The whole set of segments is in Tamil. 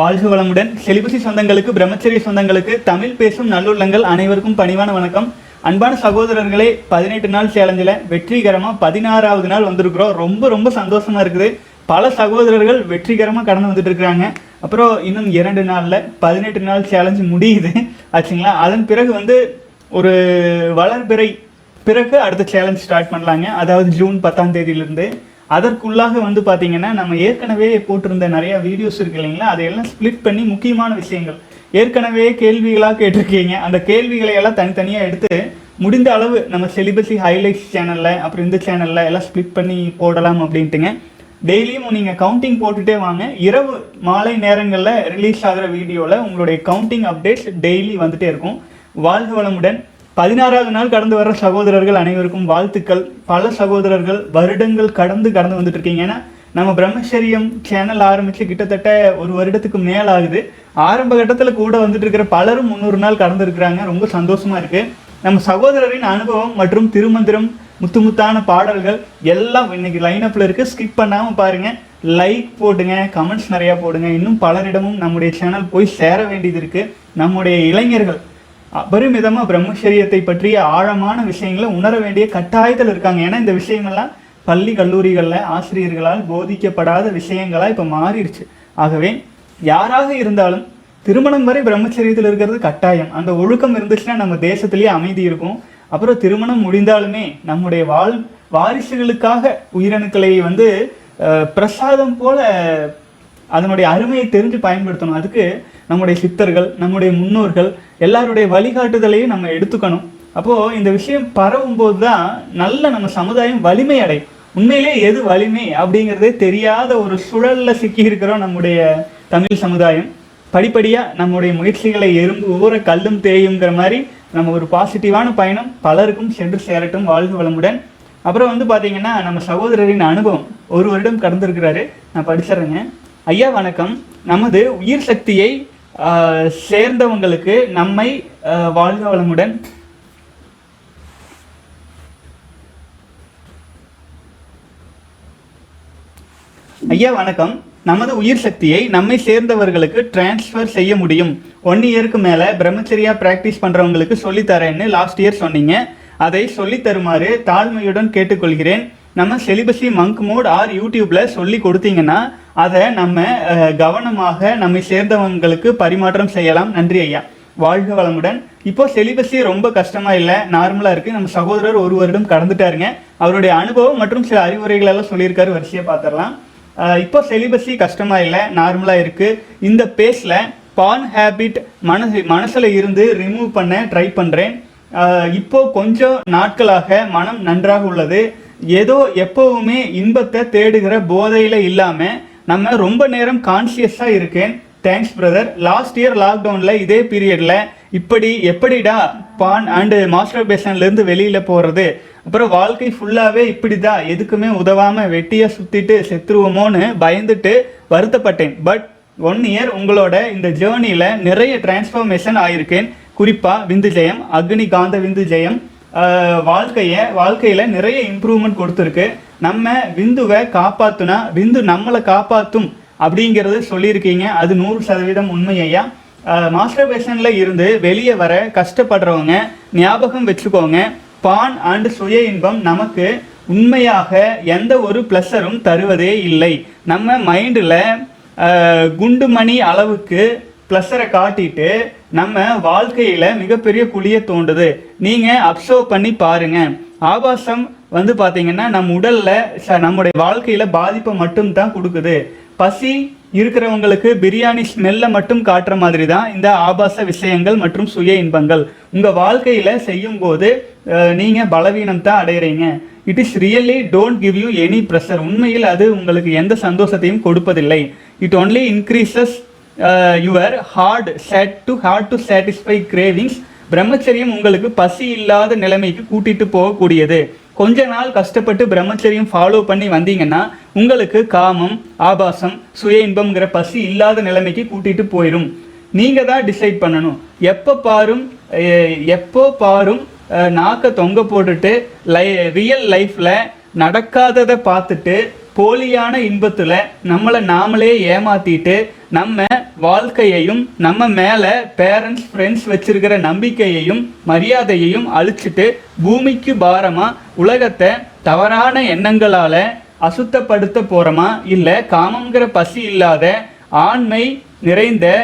வாழ்க வளமுடன். செலிபசி சொந்தங்களுக்கு, பிரம்மச்சரிய சொந்தங்களுக்கு, தமிழ் பேசும் நல்லுள்ளங்கள் அனைவருக்கும் பணிவான வணக்கம். அன்பான சகோதரர்களே, 18 நாள் சேலஞ்சில் வெற்றிகரமாக 16வது நாள் வந்திருக்கிறோம். ரொம்ப ரொம்ப சந்தோஷமாக இருக்குது. பல சகோதரர்கள் வெற்றிகரமாக கடந்து வந்துட்டு இருக்கிறாங்க. அப்புறம் இன்னும் 2 நாளில் 18 நாள் சேலஞ்சு முடியுது ஆச்சுங்களா. அதன் பிறகு ஒரு வளர்பிறை பிறகு அடுத்த சேலஞ்ச் ஸ்டார்ட் பண்ணலாங்க. அதாவது ஜூன் 10ஆம் தேதியிலிருந்து அதற்குள்ளாக பார்த்தீங்கன்னா நம்ம ஏற்கனவே போட்டிருந்த நிறையா வீடியோஸ் இருக்குது இல்லைங்களா, அதையெல்லாம் ஸ்ப்ளிட் பண்ணி முக்கியமான விஷயங்கள் ஏற்கனவே கேள்விகளாக கேட்டிருக்கீங்க. அந்த கேள்விகளை எல்லாம் தனித்தனியாக எடுத்து முடிந்த அளவு நம்ம செலிபஸி ஹைலைட்ஸ் சேனலில் அப்புறம் இந்த சேனலில் எல்லாம் ஸ்ப்ளிட் பண்ணி போடலாம் அப்படின்ட்டுங்க. டெய்லியும் நீங்கள் கவுண்டிங் போட்டுகிட்டே வாங்க. இரவு மாலை நேரங்களில் ரிலீஸ் ஆகிற வீடியோவில் உங்களுடைய கவுண்டிங் அப்டேட்ஸ் டெய்லி வந்துகிட்டே இருக்கும். வாழ்க வளமுடன். 16வது நாள் கடந்து வர்ற சகோதரர்கள் அனைவருக்கும் வாழ்த்துக்கள். பல சகோதரர்கள் வருடங்கள் கடந்து வந்துட்டு இருக்கீங்க. ஏன்னா நம்ம பிரம்மச்சரியம் சேனல் ஆரம்பித்து கிட்டத்தட்ட 1 வருடத்துக்கு மேல் ஆகுது. ஆரம்ப கட்டத்தில் கூட வந்துட்டு இருக்கிற பலரும் 300 நாள் கடந்துருக்கிறாங்க. ரொம்ப சந்தோஷமாக இருக்குது. நம்ம சகோதரரின் அனுபவம் மற்றும் திருமந்திரம், முத்துமுத்தான பாடல்கள் எல்லாம் இன்றைக்கி லைனப்பில் இருக்குது. ஸ்கிப் பண்ணாமல் பாருங்கள், லைக் போடுங்க, கமெண்ட்ஸ் நிறையா போடுங்க. இன்னும் பலரிடமும் நம்முடைய சேனல் போய் சேர வேண்டியது இருக்குது. நம்முடைய இளைஞர்கள் அபரிமிதமாக பிரம்மச்சரியத்தை பற்றிய ஆழமான விஷயங்களை உணர வேண்டிய கட்டாயத்தில் இருக்காங்க. ஏன்னா இந்த விஷயங்கள்லாம் பள்ளி கல்லூரிகளில் ஆசிரியர்களால் போதிக்கப்படாத விஷயங்களாக இப்போ மாறிடுச்சு. ஆகவே யாராக இருந்தாலும் திருமணம் வரை பிரம்மச்சரியத்தில் இருக்கிறது கட்டாயம். அந்த ஒழுக்கம் இருந்துச்சுன்னா நம்ம தேசத்துலேயே அமைதி இருக்கும். அப்புறம் திருமணம் முடிந்தாலுமே நம்முடைய வாரிசுகளுக்காக உயிரணுக்களை பிரசாதம் போல அதனுடைய அருமையை தெரிஞ்சு பயன்படுத்தணும். அதுக்கு நம்முடைய சித்தர்கள், நம்முடைய முன்னோர்கள் எல்லாருடைய வழிகாட்டுதலையும் நம்ம எடுத்துக்கணும். அப்போது இந்த விஷயம் பரவும் போது தான் நல்ல நம்ம சமுதாயம் வலிமை அடையும். உண்மையிலே எது வலிமை அப்படிங்கிறதே தெரியாத ஒரு சுழலில் சிக்கியிருக்கிறோம் நம்முடைய தமிழ் சமுதாயம். படிப்படியாக நம்முடைய முயற்சிகளை எறும்பு ஊற கல்லும் தேயுங்கிற மாதிரி நம்ம ஒரு பாசிட்டிவான பயணம் பலருக்கும் சென்று சேரட்டும். வாழ்க வளமுடன். அப்புறம் பார்த்தீங்கன்னா நம்ம சகோதரரின் அனுபவம் 1 வருடம் கடந்திருக்கிறாரு. நான் படிச்சிடுறேங்க. ஐயா வணக்கம். நமது உயிர் சக்தியை சேர்ந்தவங்களுக்கு நம்மை வாழ்க வளமுடன். ஐயா வணக்கம். நமது உயிர் சக்தியை நம்மை சேர்ந்தவர்களுக்கு டிரான்ஸ்ஃபர் செய்ய முடியும். 1 இயருக்கு மேலே பிரம்மச்சரியா ப்ராக்டிஸ் பண்ணுறவங்களுக்கு சொல்லித்தரேன்னு லாஸ்ட் இயர் சொன்னீங்க. அதை சொல்லித்தருமாறு தாழ்மையுடன் கேட்டுக்கொள்கிறேன். நம்ம செலிபஸி மங்க் மோட் ஆர் யூடியூப்பில் சொல்லி கொடுத்தீங்கன்னா அதை நம்ம கவனமாக நம்மை சேர்ந்தவங்களுக்கு பரிமாற்றம் செய்யலாம். நன்றி ஐயா. வாழ்க வளமுடன். இப்போ செலிபஸி ரொம்ப கஷ்டமாக இல்லை, நார்மலாக இருக்குது. நம்ம சகோதரர் 1 வருடம் கடந்துட்டாருங்க. அவருடைய அனுபவம் மற்றும் சில அறிவுரைகளெல்லாம் சொல்லியிருக்காரு. வரிசையாக பார்த்துடலாம். இப்போ செலிபஸி கஷ்டமாக இல்லை, நார்மலாக இருக்குது. இந்த பேஸில் பான் ஹேபிட் மனசில் இருந்து ரிமூவ் பண்ண ட்ரை பண்ணுறேன். இப்போது கொஞ்சம் நாட்களாக மனம் நன்றாக உள்ளது. ஏதோ எப்போவுமே இன்பத்தை தேடுகிற போதையில் இல்லாமல் நம்ம ரொம்ப நேரம் கான்ஷியஸாக இருக்கேன். Thanks brother. லாஸ்ட் இயர் லாக்டவுனில் இதே பீரியடில் எப்படிடா பான் அண்டு மாஸ்டர் பேஷன்லேருந்து வெளியில் போகிறது, அப்புறம் வாழ்க்கை ஃபுல்லாகவே இப்படி தான், எதுக்குமே உதவாமல் வெட்டியாக சுற்றிட்டு செத்துருவோமோன்னு பயந்துட்டு வருத்தப்பட்டேன். பட் 1 இயர் உங்களோட இந்த ஜேர்னியில் நிறைய டிரான்ஸ்ஃபார்மேஷன் ஆகியிருக்கேன். குறிப்பாக விந்துஜெயம், அக்னிகாந்த விந்துஜெயம் வாழ்க்கையில் நிறைய இம்ப்ரூவ்மெண்ட் கொடுத்துருக்கு. நம்ம விந்துவை காப்பாற்றுனா விந்து நம்மளை காப்பாற்றும் அப்படிங்கிறது சொல்லியிருக்கீங்க. அது 100% உண்மையா. மாஸ்டர் பேஷனில் இருந்து வெளியே வர கஷ்டப்படுறவங்க ஞாபகம் வச்சுக்கோங்க, பான் அண்டு சுய இன்பம் நமக்கு உண்மையாக எந்த ஒரு ப்ளஸரும் தருவதே இல்லை. நம்ம மைண்டில் குண்டு மணி அளவுக்கு ப்ளஸரை காட்டிட்டு நம்ம வாழ்க்கையில் மிகப்பெரிய குழியை தோண்டுது. நீங்கள் அப்சர்வ் பண்ணி பாருங்கள். ஆபாசம் பார்த்தீங்கன்னா நம்ம உடலில் நம்முடைய வாழ்க்கையில் பாதிப்பை மட்டும்தான் கொடுக்குது. பசி இருக்கிறவங்களுக்கு பிரியாணி ஸ்மெல்லை மட்டும் காட்டுற மாதிரி தான் இந்த ஆபாச விஷயங்கள் மற்றும் சுய இன்பங்கள். உங்கள் வாழ்க்கையில் செய்யும்போது நீங்கள் பலவீனம் தான் அடைகிறீங்க. It is really don't give you any pressure. உண்மையில் அது உங்களுக்கு எந்த சந்தோஷத்தையும் கொடுப்பதில்லை. It only increases your heart to satisfy cravings. பிரம்மச்சரியம் உங்களுக்கு பசி இல்லாத நிலைமைக்கு கூட்டிகிட்டு போகக்கூடியது. கொஞ்ச நாள் கஷ்டப்பட்டு பிரம்மச்சரியம் ஃபாலோ பண்ணி வந்தீங்கன்னா உங்களுக்கு காமம், ஆபாசம், சுய இன்பம்ங்கிற பசி இல்லாத நிலைமைக்கு கூட்டிகிட்டு போயிடும். நீங்கள் தான் டிசைட் பண்ணணும். எப்போ பாரும் நாக்கை தொங்க போட்டுட்டு ரியல் லைஃப்பில் நடக்காததை பார்த்துட்டு போலியான இன்பத்தில் நம்மளை நாமளே ஏமாற்றிட்டு நம்ம வாழ்க்கையையும் நம்ம மேலே பேரண்ட்ஸ் ஃப்ரெண்ட்ஸ் வச்சுருக்கிற நம்பிக்கையையும் மரியாதையையும் அழிச்சிட்டு பூமிக்கு பாரமாக உலகத்தை தவறான எண்ணங்களால் அசுத்தப்படுத்த போகிறோமா? இல்லை காமங்கிற பசி இல்லாத ஆண்மை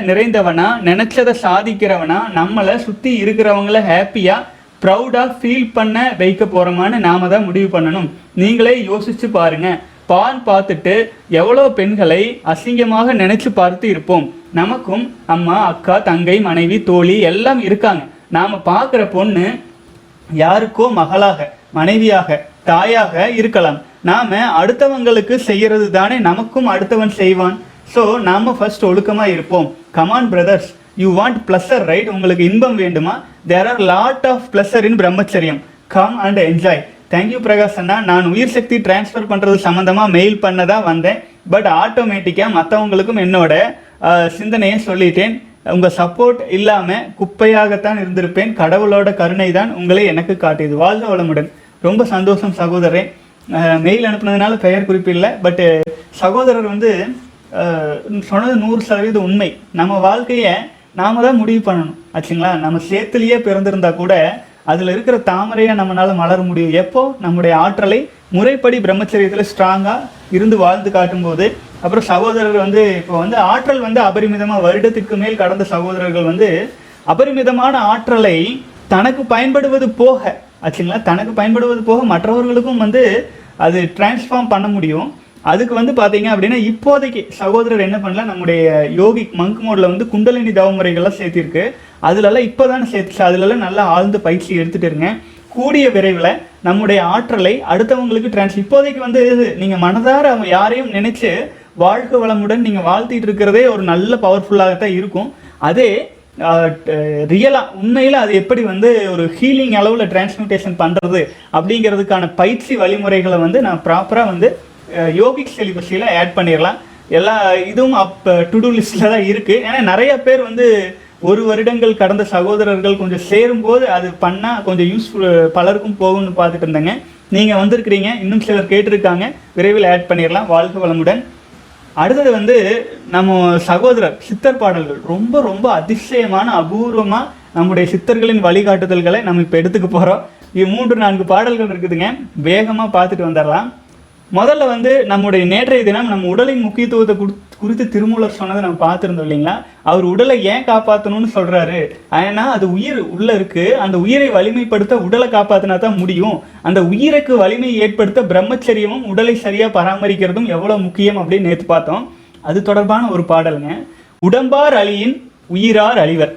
நிறைந்தவனா நினச்சதை சாதிக்கிறவனா நம்மளை சுற்றி இருக்கிறவங்கள ஹாப்பியாக ப்ரௌடாக ஃபீல் பண்ண வைக்க போகிறோமான்னு நாம் தான் முடிவு பண்ணணும். நீங்களே யோசித்து பாருங்கள். பான் பார்த்துட்டு எவ்வளோ பெண்களை அசிங்கமாக நினச்சி பார்த்து இருப்போம். நமக்கும் அம்மா, அக்கா, தங்கை, மனைவி, தோழி எல்லாம் இருக்காங்க. நாம் பார்க்குற பொண்ணு யாருக்கோ மகளாக, மனைவியாக, தாயாக இருக்கலாம். நாம் அடுத்தவங்களுக்கு செய்கிறது தானே நமக்கும் அடுத்தவன் செய்வான். ஸோ நாம் ஃபஸ்ட் ஒழுக்கமாக இருப்போம். Come on brothers, you want pleasure right? உங்களுக்கு இன்பம் வேண்டுமா? There are lot of pleasure in பிரம்மச்சரியம். Come and enjoy. Thank you Prakash அண்ணா. நான் உயிர் சக்தி டிரான்ஸ்ஃபர் பண்ணுறது சம்மந்தமாக மெயில் பண்ண தான் வந்தேன். பட் ஆட்டோமேட்டிக்காக மற்றவங்களுக்கும் என்னோட சிந்தனையை சொல்லிட்டேன். உங்கள் சப்போர்ட் இல்லாமல் குப்பையாகத்தான் இருந்திருப்பேன். கடவுளோட கருணை தான் உங்களை எனக்கு காட்டியது. வாழ்க வளமுடன். ரொம்ப சந்தோஷம் சகோதரரே. மெயில் அனுப்புனதுனால பெயர் குறிப்பில்லை. பட்டு சகோதரர் சொன்னது 100% உண்மை. நம்ம வாழ்க்கையை நாம் தான் முடிவு பண்ணணும் ஆச்சுங்களா. நம்ம சேத்துலேயே பிறந்திருந்தா கூட அதில் இருக்கிற தாமரையாக நம்மளால் மலர முடியும். எப்போது நம்முடைய ஆற்றலை முறைப்படி பிரம்மச்சரியத்தில் ஸ்ட்ராங்காக இருந்து வாழ்ந்து காட்டும்போது. அப்புறம் சகோதரர் இப்போ ஆற்றல் அபரிமிதமாக வருடத்துக்கு மேல் கடந்த சகோதரர்கள் அபரிமிதமான ஆற்றலை தனக்கு பயன்படுவது போக ஆச்சுங்களா, தனக்கு பயன்படுவது போக மற்றவர்களுக்கும் அது டிரான்ஸ்ஃபார்ம் பண்ண முடியும். அதுக்கு பார்த்தீங்க அப்படின்னா இப்போதைக்கு சகோதரர் என்ன பண்ணலாம், நம்முடைய யோகிக் மங்க் மோடில் குண்டலினி தவமுறைகள்லாம் சேர்த்திருக்கு. அதுலலாம் இப்போ தானே சேர்த்துச்சு. அதுலலாம் நல்லா ஆழ்ந்து பயிற்சி எடுத்துகிட்டு இருங்க. கூடிய விரைவில் நம்முடைய ஆற்றலை அடுத்தவங்களுக்கு இப்போதைக்கு நீங்கள் மனதார யாரையும் நினச்சி வாழ்க்கை வளமுடன் நீங்கள் வாழ்த்திட்டு இருக்கிறதே ஒரு நல்ல பவர்ஃபுல்லாகத்தான் இருக்கும். அதே ரியலாக உண்மையில் அது எப்படி ஒரு ஹீலிங் அளவில் டிரான்ஸ்மியூட்டேஷன் பண்ணுறது அப்படிங்கிறதுக்கான பயிற்சி வழிமுறைகளை நான் ப்ராப்பராக யோகிக் சிலிபஸில் ஆட் பண்ணிடலாம். எல்லா இதுவும் டு டூ லிஸ்ட்டில் தான் இருக்குது. ஏன்னா நிறைய பேர் 1 வருடங்கள் கடந்த சகோதரர்கள் கொஞ்சம் சேரும்போது அது பண்ணால் கொஞ்சம் யூஸ்ஃபுல் பலருக்கும் போகும்னு பார்த்துட்டு இருந்தேங்க. நீங்கள் வந்திருக்கிறீங்க, இன்னும் சிலர் கேட்டிருக்காங்க. விரைவில் ஆட் பண்ணிடலாம். வாழ்க வளமுடன். அடுத்தது நம்ம சகோதரர் சித்தர் பாடல்கள் ரொம்ப ரொம்ப அதிசயமான அபூர்வமாக நம்முடைய சித்தர்களின் வழிகாட்டுதல்களை நம்ம இப்போ எடுத்துக்க போகிறோம். இது 3-4 பாடல்கள் இருக்குதுங்க. வேகமாக பார்த்துட்டு வந்துடலாம். முதல்ல நம்முடைய நேற்றைய தினம் நம்ம உடலின் முக்கியத்துவத்தை குறித்து திருமூலர் சொன்னதை நம்ம பார்த்துருந்தோம் இல்லைங்களா. அவர் உடலை ஏன் காப்பாற்றணும்னு சொல்கிறாரு. ஏன்னா அது உயிர் உள்ளே இருக்குது. அந்த உயிரை வலிமைப்படுத்த உடலை காப்பாற்றினா தான் முடியும். அந்த உயிருக்கு வலிமை ஏற்படுத்த பிரம்மச்சரியமும் உடலை சரியாக பராமரிக்கிறதும் எவ்வளோ முக்கியம் அப்படின்னு நேற்று பார்த்தோம். அது தொடர்பான ஒரு பாடலுங்க. உடம்பார் அழியின் உயிரார் அழிவர்,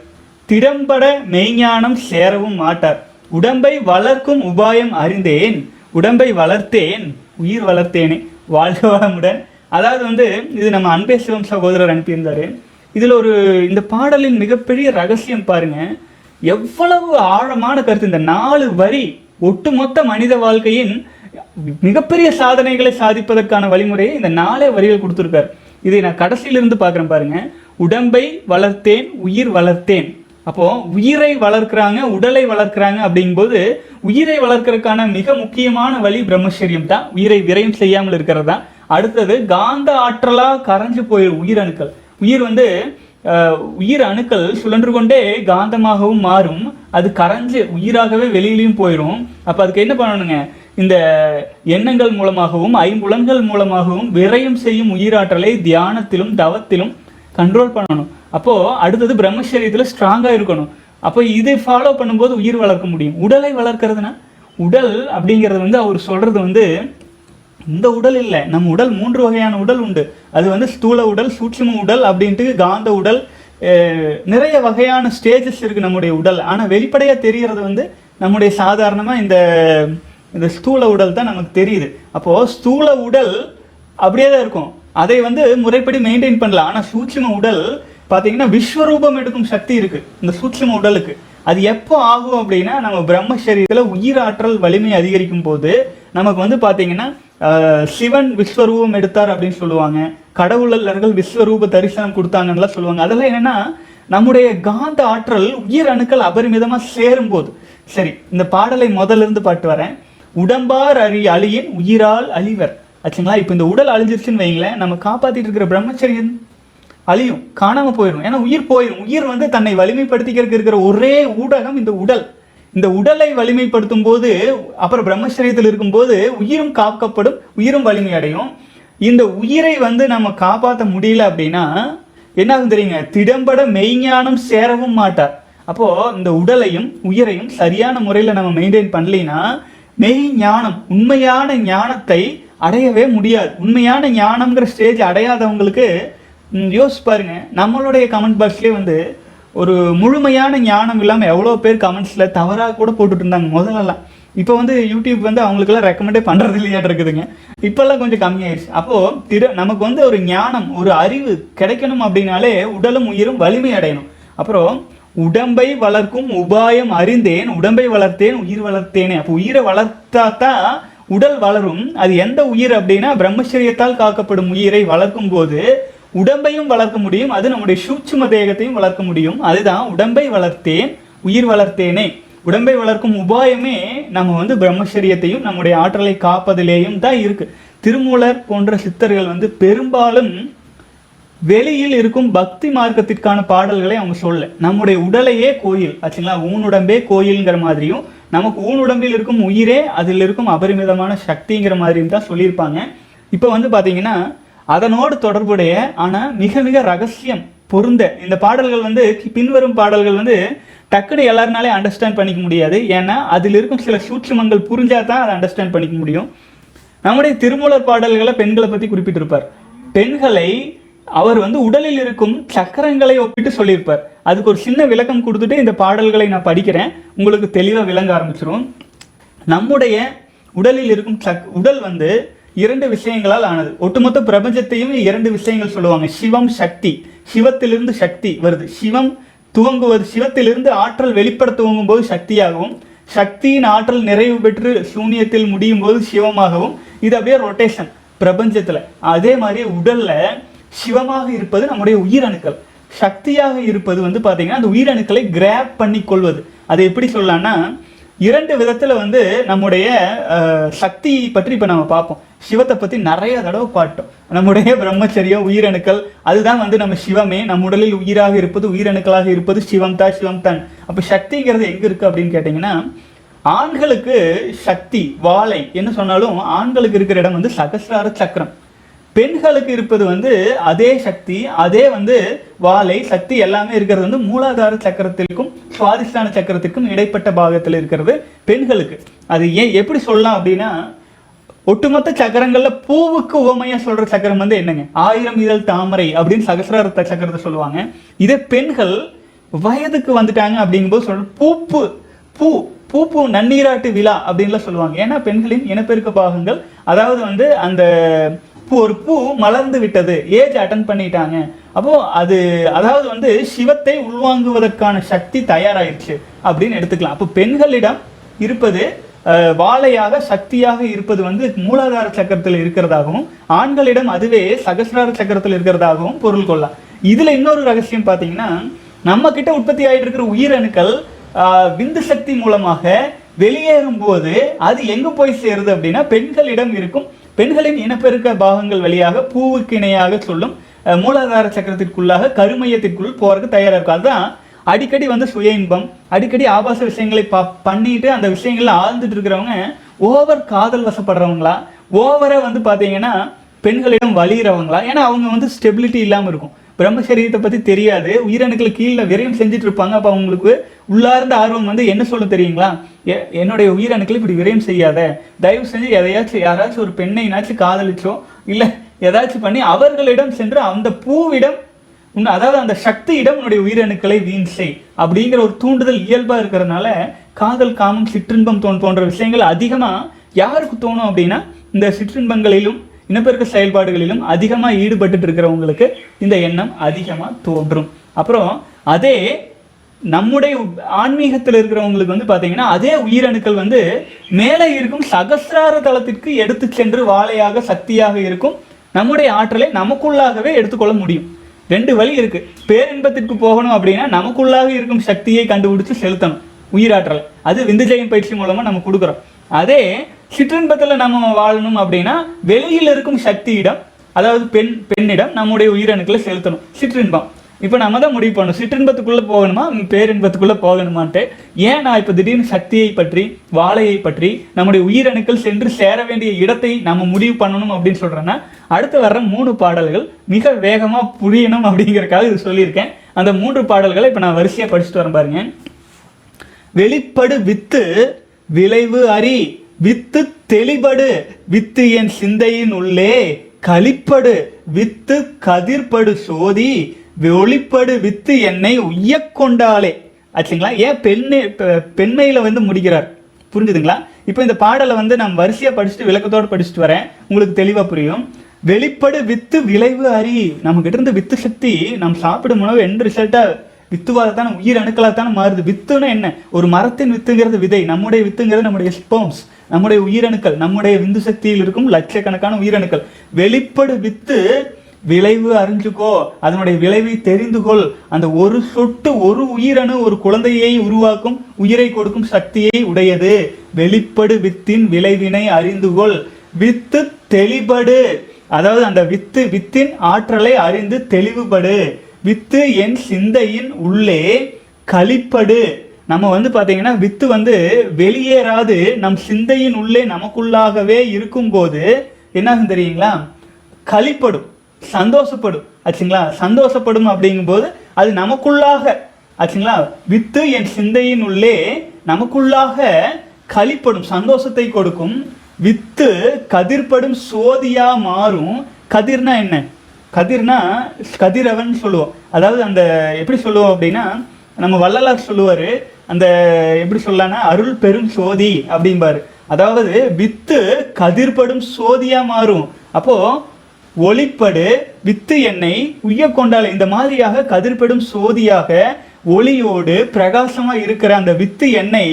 திடம்பட மெய்ஞானம் சேரவும் மாட்டார். உடம்பை வளர்க்கும் உபாயம் அறிந்தேன், உடம்பை வளர்த்தேன், உயிர் வளர்த்தேனே. வாழ்க வளமுடன். அதாவது இது நம்ம அன்பே சிவம் சகோதரர் அனுப்பியிருந்தார். இதில் இந்த பாடலின் மிகப்பெரிய ரகசியம் பாருங்கள். எவ்வளவு ஆழமான கருத்து. இந்த 4 வரி ஒட்டுமொத்த மனித வாழ்க்கையின் மிகப்பெரிய சாதனைகளை சாதிப்பதற்கான வழிமுறையை இந்த 4 வரிகள் கொடுத்துருக்கார். இதை நான் கடைசியிலிருந்து பார்க்குறேன் பாருங்கள். உடம்பை வளர்த்தேன், உயிர் வளர்த்தேன். அப்போது உயிரை வளர்க்குறாங்க, உடலை வளர்க்குறாங்க. அப்படிங்கும்போது உயிரை வளர்க்குறதுக்கான மிக முக்கியமான வழி பிரம்மச்சரியம் தான். உயிரை விரையும் செய்யாமல் இருக்கிறது தான். அடுத்தது காந்த ஆற்றலாக கரைஞ்சு போயிடும் உயிரணுக்கள். உயிர் அணுக்கள் சுழன்று கொண்டே காந்தமாகவும் மாறும். அது கரைஞ்சு உயிராகவே வெளியிலையும் போயிடும். அப்போ அதுக்கு என்ன பண்ணணுங்க, இந்த எண்ணங்கள் மூலமாகவும் ஐம்புலன்கள் மூலமாகவும் விரையும் செய்யும் உயிராற்றலை தியானத்திலும் தவத்திலும் கண்ட்ரோல் பண்ணணும். அப்போது அடுத்தது பிரம்மச்சரியத்தில் ஸ்ட்ராங்காக இருக்கணும். அப்போ இதை ஃபாலோ பண்ணும்போது உயிர் வளர்க்க முடியும். உடலை வளர்க்குறதுனா உடல் அப்படிங்கிறது அவர் சொல்கிறது இந்த உடல் இல்லை. நம்ம உடல் 3 வகையான உடல் உண்டு. அது ஸ்தூல உடல், சூட்சும உடல் அப்படின்ட்டு காந்த உடல், நிறைய வகையான ஸ்டேஜஸ் இருக்குது நம்முடைய உடல். ஆனால் வெளிப்படையாக தெரிகிறது நம்முடைய சாதாரணமாக இந்த ஸ்தூல உடல் தான் நமக்கு தெரியுது. அப்போது ஸ்தூல உடல் அப்படியே தான் இருக்கும். அதை முறைப்படி மெயின்டைன் பண்ணலாம். ஆனால் சூட்சும உடல் பார்த்தீங்கன்னா விஸ்வரூபம் எடுக்கும் சக்தி இருக்குது இந்த சூட்சும உடலுக்கு. அது எப்போ ஆகும் அப்படின்னா நம்ம பிரம்மச்சரியத்தில் உயிராற்றல் வலிமை அதிகரிக்கும் போது நமக்கு பார்த்தீங்கன்னா சிவன் விஸ்வரூபம் எடுத்தார் அப்படின்னு சொல்லுவாங்க. கடவுளர்கள் விஸ்வரூப தரிசனம் கொடுத்தாங்கலாம் சொல்லுவாங்க. அதெல்லாம் என்னென்னா நம்முடைய காந்த ஆற்றல் உயிர் அணுக்கள் அபரிமிதமாக சேரும்போது. சரி, இந்த பாடலை முதலிருந்து பாட்டு வரேன். உடம்பார் அழியின் உயிரால் அழிவர், ஆச்சுங்களா. இப்போ இந்த உடல் அழிஞ்சிருச்சுன்னு வைங்களேன், நம்ம காப்பாற்றிட்டு இருக்கிற பிரம்மச்சரியம் அழியும், காணாமல் போயிடும். ஏன்னா உயிர் போயிடும். உயிர் வந்து தன்னை வலிமைப்படுத்திக்கிறதுக்கு இருக்கிற ஒரே ஊடகம் இந்த உடல். இந்த உடலை வலிமைப்படுத்தும் போது, அப்புறம் பிரம்மச்சரியத்தில் இருக்கும்போது உயிரும் காக்கப்படும், உயிரும் வலிமை அடையும். இந்த உயிரை வந்து நம்ம காப்பாற்ற முடியல அப்படின்னா என்ன தெரியுங்க, திடம்பட மெய்ஞானம் சேரவும் மாட்டார். அப்போது இந்த உடலையும் உயிரையும் சரியான முறையில் நம்ம மெயின்டைன் பண்ணலைன்னா மெய்ஞானம், உண்மையான ஞானத்தை அடையவே முடியாது. உண்மையான ஞானம்ங்கிற ஸ்டேஜ் அடையாதவங்களுக்கு யோசிச்சு பாருங்க. நம்மளுடைய கமெண்ட் பாக்ஸ்லேயே வந்து ஒரு முழுமையான ஞானம் இல்லாமல் எவ்வளோ பேர் கமெண்ட்ஸில் தவறாக கூட போட்டுட்டு இருந்தாங்க முதல்லலாம். இப்போ வந்து யூடியூப் வந்து அவங்களுக்கெல்லாம் ரெக்கமெண்டே பண்ணுறது இல்லையாட்டு இருக்குதுங்க. இப்போல்லாம் கொஞ்சம் கம்மியாயிடுச்சு. அப்போது நமக்கு வந்து ஒரு ஞானம், ஒரு அறிவு கிடைக்கணும் அப்படின்னாலே உடலும் உயிரும் வலிமை அடையணும். அப்புறம் உடம்பை வளர்க்கும் உபாயம் அறிந்தேன், உடம்பை வளர்த்தேன், உயிர் வளர்த்தேனே. அப்போ உயிரை வளர்த்தா தான் உடல் வளரும். அது எந்த உயிர் அப்படின்னா பிரம்மச்சரியத்தால் காக்கப்படும் உயிரை வளர்க்கும் போது உடம்பையும் வளர்க்க முடியும், அது நம்முடைய சூட்சும தேகத்தையும் வளர்க்க முடியும். அதுதான் உடம்பை வளர்த்தேன், உயிர் வளர்த்தேனே. உடம்பை வளர்க்கும் உபாயமே நம்ம வந்து பிரம்மச்சரியத்தையும் நம்முடைய ஆற்றலை காப்பதிலேயும் தான் இருக்குது. திருமூலர் போன்ற சித்தர்கள் வந்து பெரும்பாலும் வெளியில் இருக்கும் பக்தி மார்க்கத்திற்கான பாடல்களை அவங்க சொல்ல, நம்முடைய உடலையே கோயில் ஆச்சுங்களா, ஊனுடம்பே கோயில்ங்கிற மாதிரியும், நமக்கு ஊனுடம்பில் இருக்கும் உயிரே அதில் இருக்கும் அபரிமிதமான சக்திங்கிற மாதிரியும் தான் சொல்லியிருப்பாங்க. இப்போ வந்து பார்த்தீங்கன்னா அதனோடு தொடர்புடைய ஆனால் மிக மிக ரகசியம் பொருந்த இந்த பாடல்கள் வந்து, பின்வரும் பாடல்கள் வந்து டக்குனு எல்லாருனாலே அண்டர்ஸ்டாண்ட் பண்ணிக்க முடியாது. ஏன்னா அதில் இருக்கும் சில சூட்சுமங்கள் புரிஞ்சால் தான் அதை அண்டர்ஸ்டாண்ட் பண்ணிக்க முடியும். நம்முடைய திருமூலர் பாடல்களை பெண்களை பற்றி குறிப்பிட்டிருப்பார். பெண்களை அவர் வந்து உடலில் இருக்கும் சக்கரங்களை ஒப்பிட்டு சொல்லியிருப்பார். அதுக்கு ஒரு சின்ன விளக்கம் கொடுத்துட்டு இந்த பாடல்களை நான் படிக்கிறேன், உங்களுக்கு தெளிவாக விளங்க ஆரம்பிச்சிடும். நம்முடைய உடலில் இருக்கும் உடல் வந்து இரண்டு விஷயங்களால் ஆனது. ஒட்டுமொத்த பிரபஞ்சத்தையும் இரண்டு விஷயங்கள் சொல்லுவாங்க. சிவம், சக்தி. சிவத்திலிருந்து சக்தி வருது. சிவம் துவங்குவது, சிவத்திலிருந்து ஆற்றல் வெளிப்பட துவங்கும் போது சக்தியாகவும், சக்தியின் ஆற்றல் நிறைவு பெற்று சூன்யத்தில் முடியும் போது சிவமாகவும், இது அப்படியே ரொட்டேஷன் பிரபஞ்சத்தில். அதே மாதிரி உடலில் சிவமாக இருப்பது நம்முடைய உயிரணுக்கள், சக்தியாக இருப்பது வந்து பார்த்தீங்கன்னா அந்த உயிரணுக்களை கிராப் பண்ணி கொள்வது. அதை எப்படி சொல்லலாம்னா இரண்டு விதத்தில் வந்து நம்முடைய சக்தி பற்றி இப்போ நம்ம பார்ப்போம். சிவத்தை பற்றி நிறைய தடவை பார்த்தோம். நம்முடைய பிரம்மச்சரியம், உயிரணுக்கள், அதுதான் வந்து நம்ம சிவமே. நம்ம உடலில் உயிராக இருப்பது, உயிரணுக்களாக இருப்பது சிவம்தா, சிவம்தான். அப்போ சக்திங்கிறது எங்கே இருக்குது அப்படின்னு கேட்டிங்கன்னா, ஆண்களுக்கு சக்தி வாளை என்ன சொன்னாலும் ஆண்களுக்கு இருக்கிற இடம் வந்து சகசிரார சக்கரம். பெண்களுக்கு இருப்பது வந்து அதே சக்தி, அதே வந்து வாலை, சக்தி எல்லாமே இருக்கிறது வந்து மூலாதார சக்கரத்திற்கும் சுவாதிஷ்டான சக்கரத்திற்கும் இடைப்பட்ட பாகத்தில் இருக்கிறது பெண்களுக்கு. அது ஏன் எப்படி சொல்லலாம் அப்படின்னா, ஒட்டுமொத்த சக்கரங்களில் பூவுக்கு உவமையாக சொல்கிற சக்கரம் வந்து என்னங்க, 1000 இதழ் தாமரை அப்படின்னு சகசிரார சக்கரத்தை சொல்லுவாங்க. இதே பெண்கள் வயதுக்கு வந்துட்டாங்க அப்படிங்கும்போது சொல்ற பூப்பு பூ பூப்பு நன்னீராட்டு விழா அப்படின்லாம் சொல்லுவாங்க. ஏன்னா பெண்களின் இனப்பெருக்க பாகங்கள், அதாவது வந்து அந்த ஒரு பூ மலர்ந்து விட்டது, ஏஜ் அட்டன் பண்ணிட்டாங்க. அப்போ அது அதாவது வந்து சிவத்தை உள்வாங்குவதற்கான சக்தி தயாராயிடுச்சு அப்படின்னு எடுத்துக்கலாம். அப்போ பெண்களிடம் இருப்பது வாழையாக, சக்தியாக இருப்பது வந்து மூலாதார சக்கரத்தில் இருக்கிறதாகவும், ஆண்களிடம் அதுவே சகசிரார சக்கரத்தில் இருக்கிறதாகவும் பொருள் கொள்ளலாம். இதில் இன்னொரு ரகசியம் பார்த்தீங்கன்னா, நம்ம கிட்ட உற்பத்தி ஆகிட்டு இருக்கிற உயிரணுக்கள் விந்து சக்தி மூலமாக வெளியேறும் போது அது எங்கே போய் சேருது அப்படின்னா பெண்களிடம் இருக்கும், பெண்களின் இனப்பெருக்க பாகங்கள் வழியாக பூவுக்கு இணையாக சொல்லும் மூலாதார சக்கரத்திற்குள்ளாக கருமையத்திற்குள் போகிறதுக்கு தயாராக இருக்கும். அதுதான் அடிக்கடி வந்து சுய இன்பம், அடிக்கடி ஆபாச விஷயங்களை பண்ணிட்டு அந்த விஷயங்கள்ல ஆழ்ந்துட்டு இருக்கிறவங்க ஓவர் காதல் வசப்படுறவங்களா, ஓவரை வந்து பார்த்தீங்கன்னா பெண்களிடம் வலிகிறவங்களா. ஏன்னா அவங்க வந்து ஸ்டெபிலிட்டி இல்லாமல் இருக்கும், பிரம்மச்சரியத்தை பற்றி தெரியாது, உயிரணுக்கள் கீழே விரையும் செஞ்சுட்டு இருப்பாங்க. அப்போ அவங்களுக்கு உள்ளார்ந்த ஆர்வம் வந்து என்ன சொல்ல தெரியுங்களா, என்னுடைய உயிரணுக்களை இப்படி விரையும் செய்யாத, தயவு செஞ்சு எதையாச்சும் யாராச்சும் ஒரு பெண்ணைனாச்சும் காதலிச்சோ இல்லை ஏதாச்சும் பண்ணி அவர்களிடம் சென்று அந்த பூவிடம் அதாவது அந்த சக்தியிடம் உன்னுடைய உயிரணுக்களை வீண் செய் அப்படிங்கிற ஒரு தூண்டுதல் இயல்பாக இருக்கிறதுனால காதல், காமம், சிற்றின்பம் போன்ற விஷயங்கள் அதிகமாக யாருக்கு தோணும் அப்படின்னா இந்த சிற்றின்பங்களிலும் இனப்பெருக்க செயல்பாடுகளிலும் அதிகமாக ஈடுபட்டு இருக்கிறவங்களுக்கு இந்த எண்ணம் அதிகமாக தோன்றும். அப்புறம் அதே நம்முடைய ஆன்மீகத்தில் இருக்கிறவங்களுக்கு வந்து பார்த்தீங்கன்னா அதே உயிரணுக்கள் வந்து மேலே இருக்கும் சகசிரார தளத்திற்கு எடுத்து சென்று வாழையாக, சக்தியாக இருக்கும் நம்முடைய ஆற்றலை நமக்குள்ளாகவே எடுத்துக்கொள்ள முடியும். ரெண்டு வழி இருக்குது. பேரின்பத்திற்கு போகணும் அப்படின்னா நமக்குள்ளாக இருக்கும் சக்தியை கண்டுபிடிச்சி செலுத்தணும் உயிராற்றலை, அது விந்துஜயம் பயிற்சி மூலமாக நம்ம கொடுக்குறோம். அதே சிற்றின்பத்தில் நம்ம வாழணும் அப்படின்னா வெளியில் இருக்கும் சக்தியிடம், அதாவது பெண்ணிடம் நம்முடைய உயிரணுக்களை செலுத்தணும். சிற்றின்பம் இப்போ நம்ம தான் முடிவு பண்ணணும், சிற்றின்பத்துக்குள்ளே போகணுமா பேரின்பத்துக்குள்ளே போகணுமான்ட்டு. ஏன் நான் இப்போ திடீர்னு சக்தியை பற்றி, வாழையை பற்றி, நம்முடைய உயிரணுக்கள் சென்று சேர வேண்டிய இடத்தை நம்ம முடிவு பண்ணணும் அப்படின்னு சொல்கிறேன்னா, அடுத்து வர்ற 3 பாடல்கள் மிக வேகமாக புரியணும் அப்படிங்கிறக்காக இது சொல்லியிருக்கேன். அந்த 3 பாடல்களை இப்போ நான் வரிசையாக படிச்சுட்டு வரேன் பாருங்க. வெளிப்படு வித்து விளைவு அறி, வித்து தெளிபடு வித்து என் சிந்தையின் உள்ளே, களிப்படு வித்து கதிர்படு சோதி, ஒளிப்படு வித்து என்னை உய்ய கொண்டாலே. ஆச்சுங்களா? ஏன் பெண்மையில் வந்து முடிக்கிறார், புரிஞ்சுதுங்களா? இப்போ இந்த பாடலை வந்து நான் வரிசையாக படிச்சுட்டு விளக்கத்தோடு படிச்சுட்டு வரேன், உங்களுக்கு தெளிவாக புரியும். வெளிப்படு வித்து விளைவு அறி, நம்மகிட்ட இருந்து வித்து சக்தி நம்ம சாப்பிடும் உணவு எந்த ரிசல்ட்டாக வித்துவாகத்தானே, உயிர் அணுக்களாகத்தானே மாறுது. வித்துன்னா என்ன? ஒரு மரத்தின் வித்துங்கிறது விதை, நம்முடைய வித்துங்கிறது நம்முடைய ஸ்பெர்ம்ஸ், நம்முடைய உயிரணுக்கள், நம்முடைய விந்து சக்தியில் இருக்கும் லட்சக்கணக்கான உயிரணுக்கள். வெளிப்படு வித்து விளைவு அறிஞ்சுக்கோ, அதனுடைய விளைவை தெரிந்துகொள். அந்த ஒரு சொட்டு, ஒரு உயிரணு ஒரு குழந்தையை உருவாக்கும், உயிரை கொடுக்கும் சக்தியை உடையது. வெளிப்படு வித்தின் விளைவினை அறிந்துகொள். வித்து தெளிபடு, அதாவது அந்த வித்தின் ஆற்றலை அறிந்து தெளிவுபடு. வித்து என் சிந்தையின் உள்ளே, களிப்படு. நம்ம வந்து பார்த்தீங்கன்னா வித்து வந்து வெளியேறாது, நம் சிந்தையின் உள்ளே நமக்குள்ளாகவே இருக்கும்போது என்னாகும் தெரியுங்களா? களிப்படும், சந்தோஷப்படும். ஆச்சுங்களா? சந்தோஷப்படும் அப்படிங்கும்போது அது நமக்குள்ளாக, ஆச்சுங்களா, வித்து என் சிந்தையின் உள்ளே நமக்குள்ளாக களிப்படும், சந்தோஷத்தை கொடுக்கும். வித்து கதிர்படும் சோதியா மாறும். கதிர்னா என்ன? கதிர்னா கதிரவன் சொல்லுவோம். அதாவது அந்த எப்படி சொல்லுவோம் அப்படின்னா, நம்ம வள்ளலார் சொல்லுவார், அந்த எப்படி சொல்லலாம்னா அருள் பெரும் சோதி அப்படிம்பாரு. அதாவது வித்து கதிர்படும் சோதியா மாறும். அப்போ ஒளிப்படு வித்து என்னை உய்ய கொண்டாலே, இந்த மாதிரியாக கதிர்படும் சோதியாக ஒளியோடு பிரகாசமாக இருக்கிற அந்த வித்து என்னை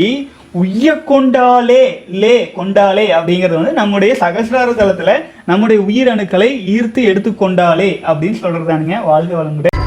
உய்ய கொண்டாலே, லே கொண்டாலே அப்படிங்கிறது வந்து நம்முடைய சகசிரார தளத்தில் நம்முடைய உயிரணுக்களை ஈர்த்து எடுத்துக்கொண்டாலே அப்படின்னு சொல்கிறதானுங்க. வாழ்க வளமுடன்.